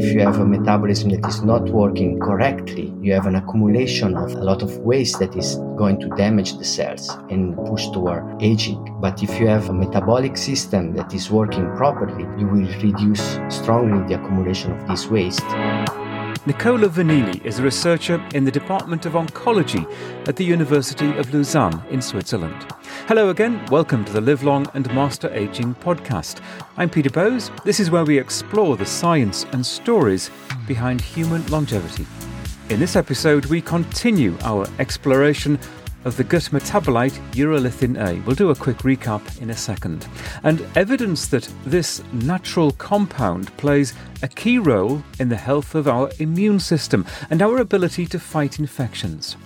If you have a metabolism that is not working correctly, you have an accumulation of a lot of waste that is going to damage the cells and push toward aging. But if you have a metabolic system that is working properly, you will reduce strongly the accumulation of this waste. Nicola Vannini is a researcher in the Department of Oncology at the University of Lausanne in Switzerland. Hello again, welcome to the Live Long and Master Aging podcast. I'm Peter Bowes. This is where we explore the science and stories behind human longevity. In this episode, we continue our exploration of the gut metabolite urolithin A. We'll do a quick recap in a second. And evidence that this natural compound plays a key role in the health of our immune system and our ability to fight infections.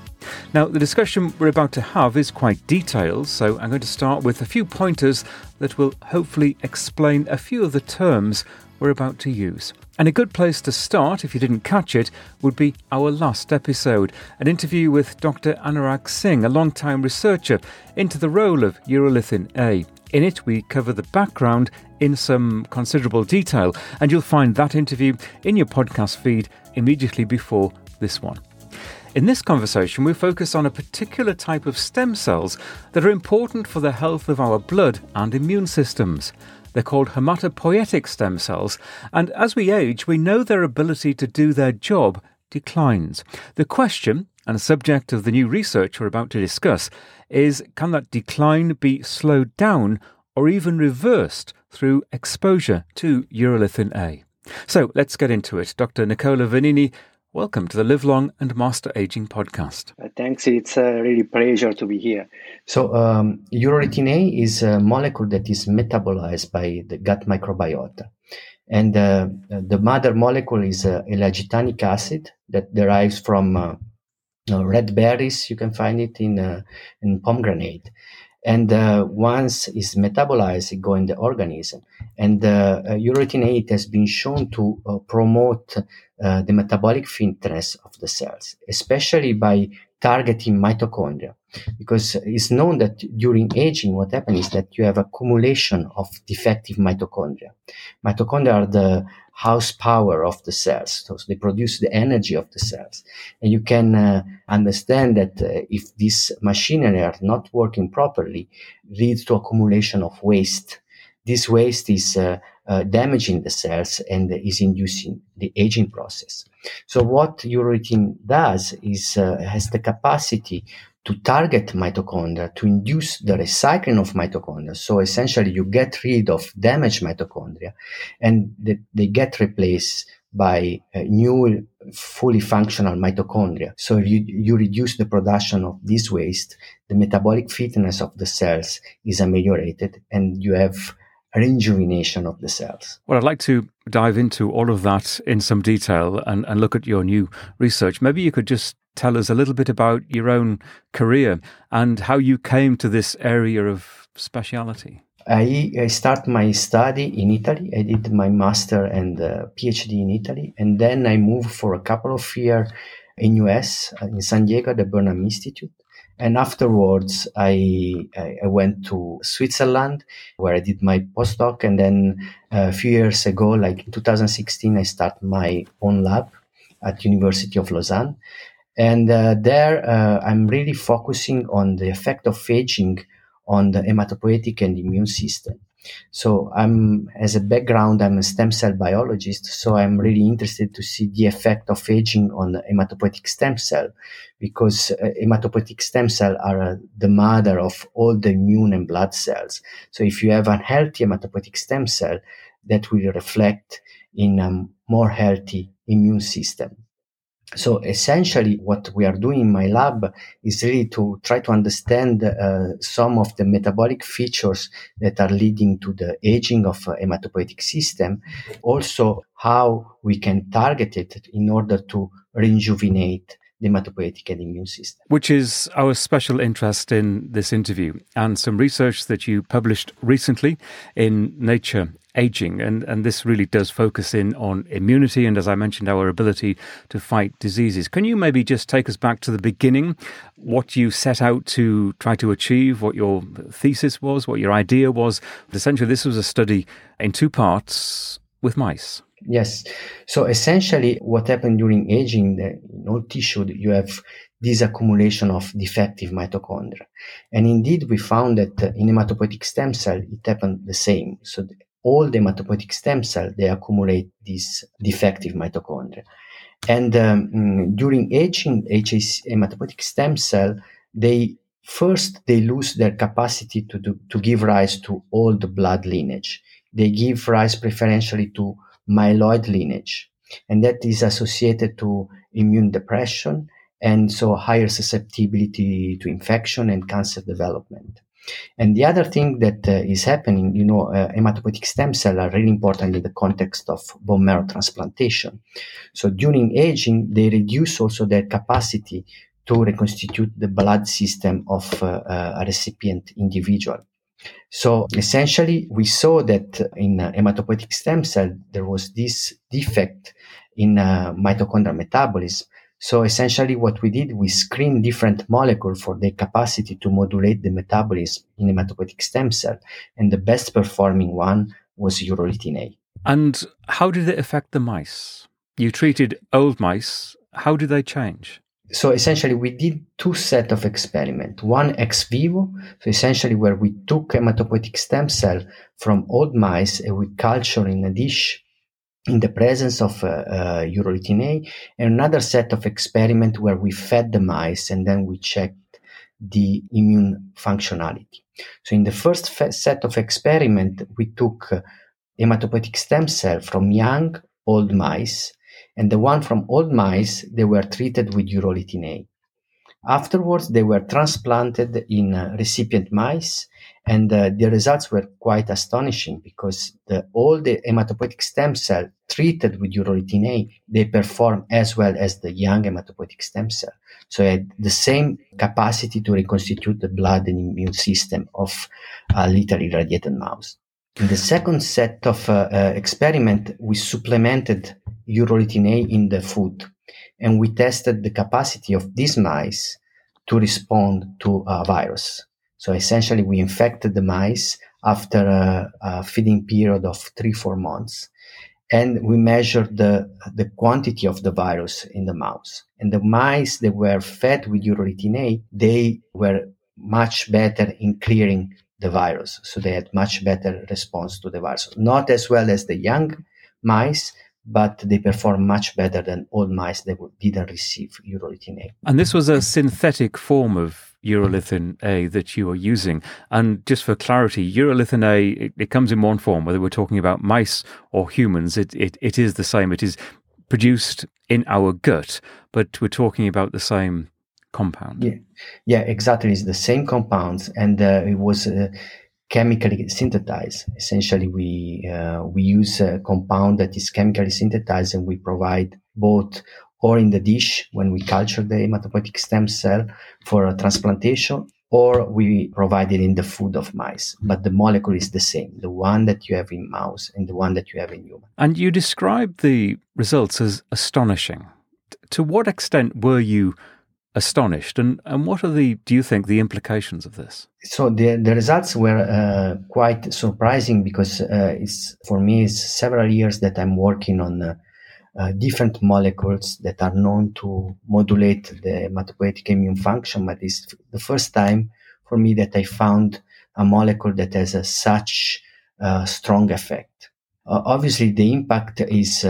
Now, the discussion we're about to have is quite detailed, so I'm going to start with a few pointers that will hopefully explain a few of the terms we're about to use. And a good place to start, if you didn't catch it, would be our last episode, an interview with Dr. Anurag Singh, a long-time researcher into the role of urolithin A. In it, we cover the background in some considerable detail, and you'll find that interview in your podcast feed immediately before this one. In this conversation, we focus on a particular type of stem cells that are important for the health of our blood and immune systems. They're called hematopoietic stem cells, and as we age, we know their ability to do their job declines. The question, and subject of the new research we're about to discuss, is can that decline be slowed down or even reversed through exposure to urolithin A? So let's get into it. Dr. Nicola Vannini, welcome to the Live Long and Master Aging podcast. Thanks. It's a really pleasure to be here. So urolithin A is a molecule that is metabolized by the gut microbiota. And the mother molecule is elagitanic acid that derives from red berries. You can find it in pomegranate. And once it's metabolized, it goes in the organism. And urolithin A has been shown to promote the metabolic fitness of the cells, especially by targeting mitochondria, because it's known that during aging, what happens is that you have accumulation of defective mitochondria. Mitochondria are the house power of the cells, so they produce the energy of the cells. And you can understand that if these machinery are not working properly, leads to accumulation of waste. This waste is damaging the cells and is inducing the aging process. So what urolithin does is has the capacity to target mitochondria, to induce the recycling of mitochondria. So essentially you get rid of damaged mitochondria and they get replaced by new fully functional mitochondria. So you reduce the production of this waste, the metabolic fitness of the cells is ameliorated, and you have rejuvenation of the cells. Well, I'd like to dive into all of that in some detail and look at your new research. Maybe you could just tell us a little bit about your own career and how you came to this area of speciality. I started my study in Italy. I did my master and PhD in Italy, and then I moved for a couple of years in US, in San Diego, the Burnham Institute. And afterwards, I went to Switzerland, where I did my postdoc. And then a few years ago, like in 2016, I started my own lab at University of Lausanne. And there, I'm really focusing on the effect of aging on the hematopoietic and immune system. So as a background, I'm a stem cell biologist. So I'm really interested to see the effect of aging on the hematopoietic stem cell, because hematopoietic stem cells are the mother of all the immune and blood cells. So if you have a healthy hematopoietic stem cell, that will reflect in a more healthy immune system. So essentially what we are doing in my lab is really to try to understand some of the metabolic features that are leading to the aging of hematopoietic system. Also, how we can target it in order to rejuvenate the hematopoietic and immune system. Which is our special interest in this interview and some research that you published recently in Nature Aging. And this really does focus in on immunity and, as I mentioned, our ability to fight diseases. Can you maybe just take us back to the beginning, what you set out to try to achieve, what your thesis was, what your idea was? Essentially, this was a study in two parts with mice. Yes. So essentially what happened during aging, in all tissue, you have this accumulation of defective mitochondria. And indeed, we found that in hematopoietic stem cell, it happened the same. So all the hematopoietic stem cell, they accumulate these defective mitochondria. And during aging, hematopoietic stem cell, they lose their capacity to give rise to all the blood lineage. They give rise preferentially to myeloid lineage, and that is associated to immune depression and so higher susceptibility to infection and cancer development. And the other thing that is happening, hematopoietic stem cells are really important in the context of bone marrow transplantation. So during aging, they reduce also their capacity to reconstitute the blood system of a recipient individual. So essentially, we saw that in hematopoietic stem cell, there was this defect in mitochondrial metabolism. So essentially what we did, we screened different molecules for their capacity to modulate the metabolism in hematopoietic stem cell. And the best performing one was urolithin A. And how did it affect the mice? You treated old mice. How did they change? So essentially, we did two sets of experiments. One ex vivo, so essentially where we took hematopoietic stem cell from old mice and we cultured in a dish in the presence of urolithin A, and another set of experiments where we fed the mice and then we checked the immune functionality. So in the first set of experiments, we took hematopoietic stem cell from young old mice, and the one from old mice, they were treated with urolithin A. Afterwards, they were transplanted in recipient mice, and the results were quite astonishing because all the hematopoietic stem cells treated with urolithin A, they perform as well as the young hematopoietic stem cell. So it had the same capacity to reconstitute the blood and immune system of a little irradiated mouse. In the second set of experiment, we supplemented urolithin A in the food, and we tested the capacity of these mice to respond to a virus. So essentially, we infected the mice after a feeding period of 3-4 months, and we measured the quantity of the virus in the mouse. And the mice that were fed with urolithin A, they were much better in clearing the virus. So they had much better response to the virus. Not as well as the young mice, but they perform much better than old mice that didn't receive urolithin A. And this was a synthetic form of urolithin A that you are using. And just for clarity, urolithin A, it comes in one form, whether we're talking about mice or humans, it is the same. It is produced in our gut, but we're talking about the same compound. Yeah, exactly. It's the same compounds, and it was chemically synthesized. Essentially, we use a compound that is chemically synthesized, and we provide both or in the dish when we culture the hematopoietic stem cell for a transplantation, or we provide it in the food of mice. But the molecule is the same, the one that you have in mouse and the one that you have in human. And you describe the results as astonishing. To what extent were you astonished, and what are do you think the implications of this? So the results were quite surprising because it's several years that I'm working on different molecules that are known to modulate the hematopoietic immune function, but it's the first time for me that I found a molecule that has such strong effect. Obviously, the impact is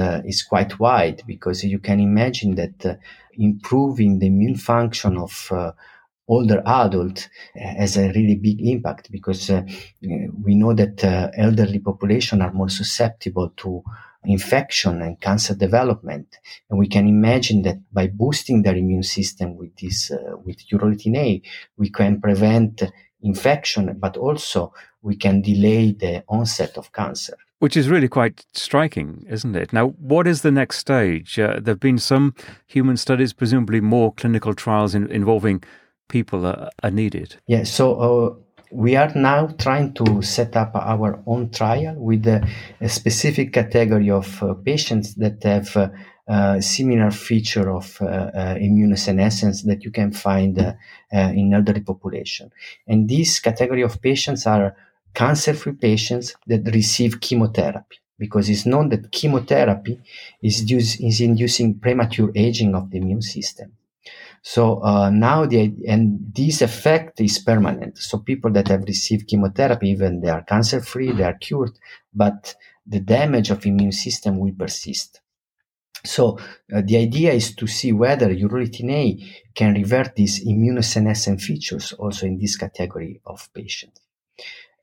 quite wide because you can imagine that improving the immune function of older adult has a really big impact because we know that elderly population are more susceptible to infection and cancer development, and we can imagine that by boosting their immune system with this with urolithin A, we can prevent infection, but also we can delay the onset of cancer. Which is really quite striking, isn't it? Now, what is the next stage? There have been some human studies, presumably more clinical trials involving people are needed. Yeah, so we are now trying to set up our own trial with a specific category of patients that have similar feature of immunosenescence that you can find in elderly population. And this category of patients are cancer-free patients that receive chemotherapy, because it's known that chemotherapy is inducing premature aging of the immune system. So and this effect is permanent. So people that have received chemotherapy, even they are cancer-free, they are cured, but the damage of immune system will persist. So the idea is to see whether urolithin A can revert these immunosenescent features also in this category of patients.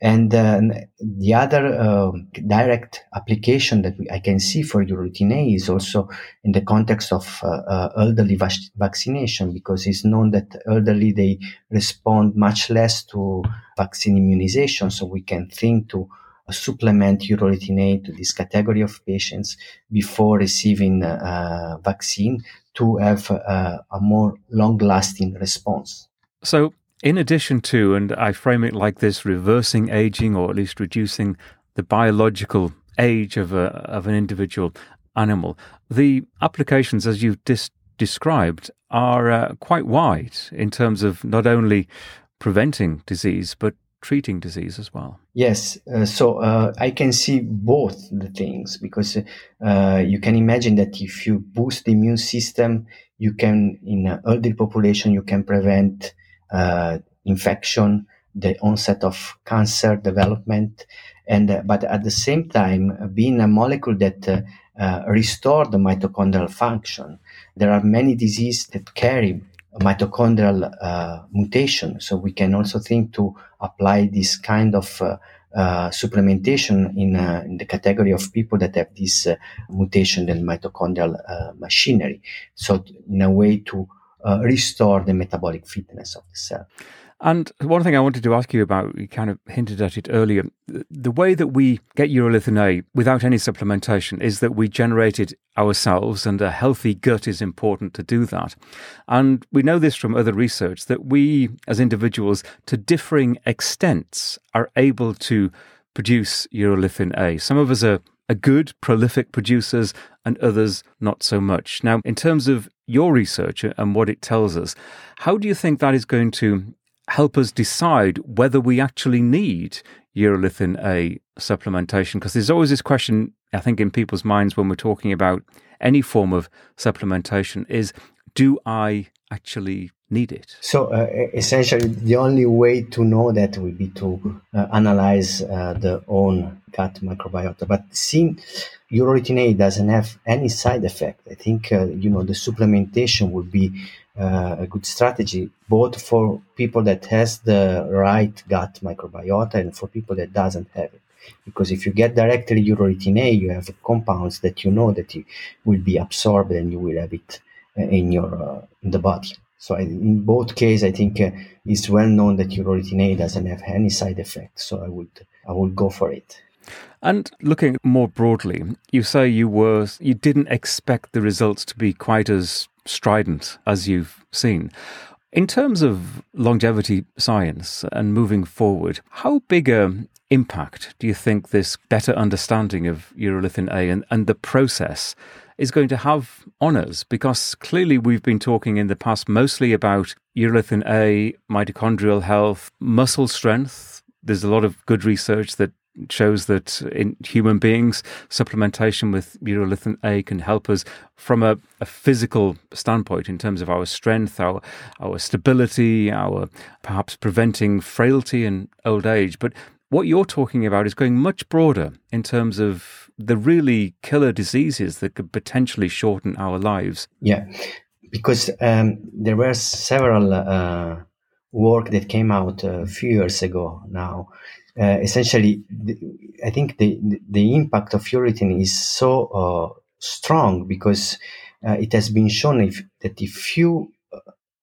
And the other direct application that I can see for urolithin A is also in the context of elderly vaccination, because it's known that elderly, they respond much less to vaccine immunization. So we can think to supplement urolithin A to this category of patients before receiving a vaccine to have a more long-lasting response. So, in addition to, and I frame it like this, reversing aging, or at least reducing the biological age of an individual animal, the applications, as you've described, are quite wide in terms of not only preventing disease, but treating disease as well. Yes. So I can see both the things, because you can imagine that if you boost the immune system, you can, in an elderly population, you can prevent infection, the onset of cancer development, and but at the same time, being a molecule that restore the mitochondrial function. There are many diseases that carry mitochondrial mutation, so we can also think to apply this kind of supplementation in the category of people that have this mutation in mitochondrial machinery, so in a way to restore the metabolic fitness of the cell. And one thing I wanted to ask you about, you kind of hinted at it earlier, the way that we get urolithin A without any supplementation is that we generate it ourselves, and a healthy gut is important to do that. And we know this from other research, that we as individuals, to differing extents, are able to produce urolithin A. Some of us are good, prolific producers, and others not so much. Now, in terms of your research and what it tells us, how do you think that is going to help us decide whether we actually need urolithin A supplementation? Because there's always this question, I think, in people's minds when we're talking about any form of supplementation is, do I actually need it? So essentially, the only way to know that would be to analyze the own gut microbiota. But seeing urolithin A doesn't have any side effect, I think the supplementation would be a good strategy, both for people that has the right gut microbiota and for people that doesn't have it. Because if you get directly urolithin A, you have compounds that you know that it will be absorbed and you will have it in the body. So in both cases, I think it's well known that urolithin A doesn't have any side effects. So I would go for it. And looking more broadly, you say you didn't expect the results to be quite as strident as you've seen. In terms of longevity science and moving forward, how big an impact do you think this better understanding of urolithin A and the process is going to have on us? Because clearly we've been talking in the past mostly about urolithin A, mitochondrial health, muscle strength. There's a lot of good research that shows that in human beings, supplementation with urolithin A can help us from a physical standpoint in terms of our strength, our stability, our perhaps preventing frailty in old age. But what you're talking about is going much broader in terms of the really killer diseases that could potentially shorten our lives. Yeah, because there were several work that came out a few years ago now. Essentially, I think the impact of urolithin is so strong because it has been shown that if you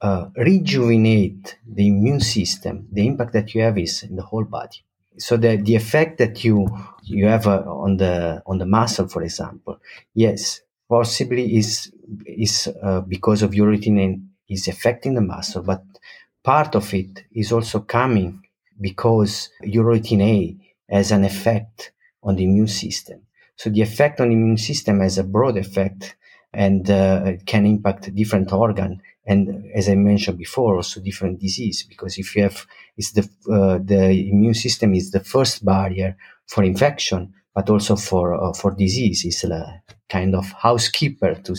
rejuvenate the immune system, the impact that you have is in the whole body. So the effect that you have on the muscle, for example, yes, possibly is because of urolithin and is affecting the muscle, but part of it is also coming because urolithin A has an effect on the immune system. So the effect on the immune system has a broad effect and it can impact different organ. And as I mentioned before, also different disease, because if you have, the immune system is the first barrier for infection, but also for disease. It's a kind of housekeeper to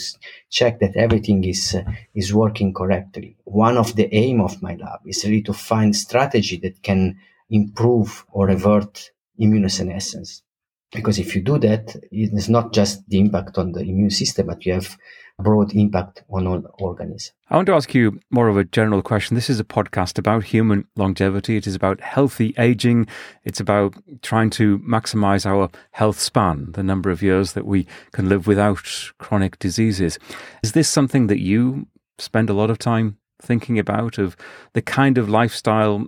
check that everything is working correctly. One of the aim of my lab is really to find strategy that can improve or revert immunosenescence. Because if you do that, it's not just the impact on the immune system, but you have broad impact on all organisms. I want to ask you more of a general question. This is a podcast about human longevity. It is about healthy aging. It's about trying to maximize our health span, the number of years that we can live without chronic diseases. Is this something that you spend a lot of time thinking about, of the kind of lifestyle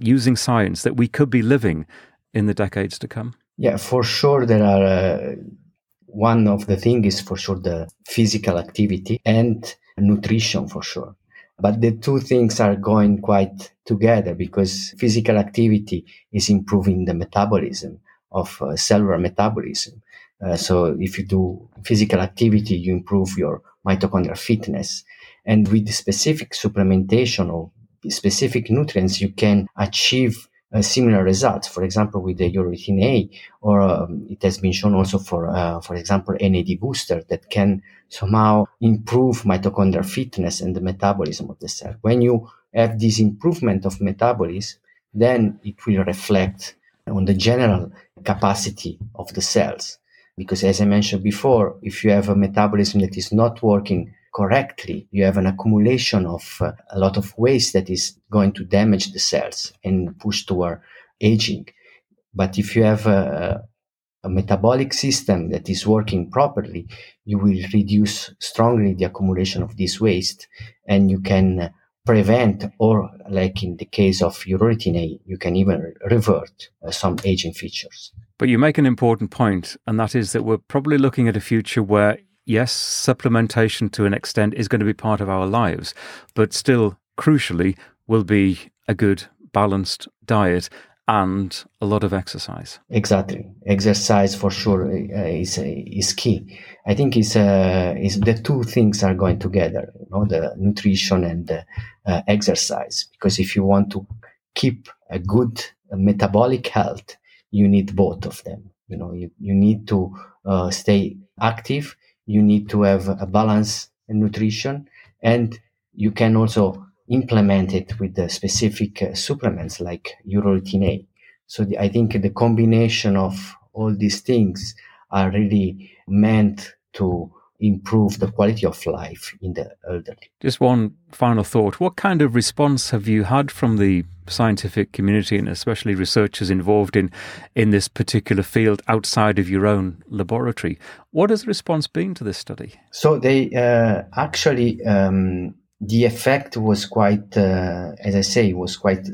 using science that we could be living in the decades to come? Yeah, for sure. There are one of the things is for sure the physical activity and nutrition for sure. But the two things are going quite together, because physical activity is improving the metabolism of cellular metabolism. So if you do physical activity, you improve your mitochondrial fitness. And with specific supplementation or specific nutrients, you can achieve similar results, for example, with the Urolithin A, or it has been shown also for example, NAD booster that can somehow improve mitochondrial fitness and the metabolism of the cell. When you have this improvement of metabolism, then it will reflect on the general capacity of the cells. Because as I mentioned before, if you have a metabolism that is not working correctly, you have an accumulation of a lot of waste that is going to damage the cells and push toward aging. But if you have a metabolic system that is working properly, you will reduce strongly the accumulation of this waste, and you can prevent, or like in the case of Urolithin A, you can even revert some aging features. But you make an important point, and that is that we're probably looking at a future where yes, supplementation to an extent is going to be part of our lives, but still, crucially, will be a good, balanced diet and a lot of exercise. Exactly. Exercise, for sure, is key. I think is the two things are going together, you know, the nutrition and the exercise, because if you want to keep a good metabolic health, you need both of them. You know, you need to stay active. You need to have a balance in nutrition, and you can also implement it with the specific supplements like Urolithin A. So I think the combination of all these things are really meant to improve the quality of life in the elderly. Just one final thought. What kind of response have you had from the scientific community, and especially researchers involved in this particular field outside of your own laboratory? What has the response been to this study? So they actually, the effect was quite, as I say, was quite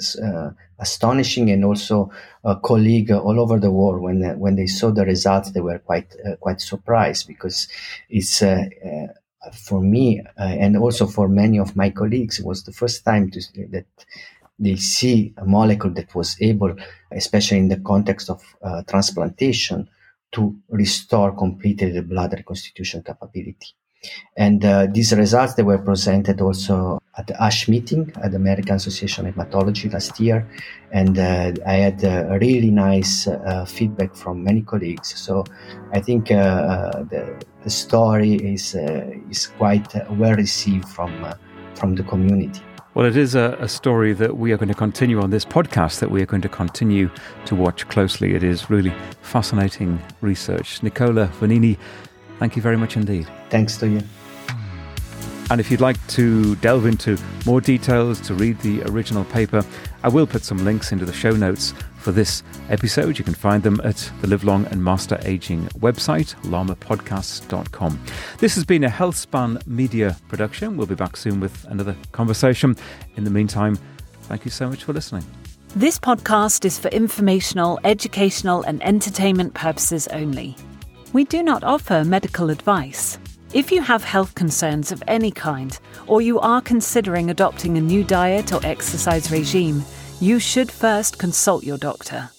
astonishing, and also a colleague all over the world, when they saw the results, they were quite surprised, because it's for me and also for many of my colleagues, it was the first time to see that they see a molecule that was able, especially in the context of transplantation, to restore completely the blood reconstitution capability. And these results, they were presented also at the ASH meeting at the American Society of Hematology last year. And I had a really nice feedback from many colleagues. So I think the story is quite well received from the community. Well, it is a story that we are going to continue on this podcast, that we are going to continue to watch closely. It is really fascinating research. Nicola Vannini, thank you very much indeed. Thanks to you. And if you'd like to delve into more details, to read the original paper, I will put some links into the show notes for this episode. You can find them at the Live Long and Master Aging website, llamapodcast.com. This has been a Healthspan Media production. We'll be back soon with another conversation. In the meantime, thank you so much for listening. This podcast is for informational, educational and entertainment purposes only. We do not offer medical advice. If you have health concerns of any kind, or you are considering adopting a new diet or exercise regime, you should first consult your doctor.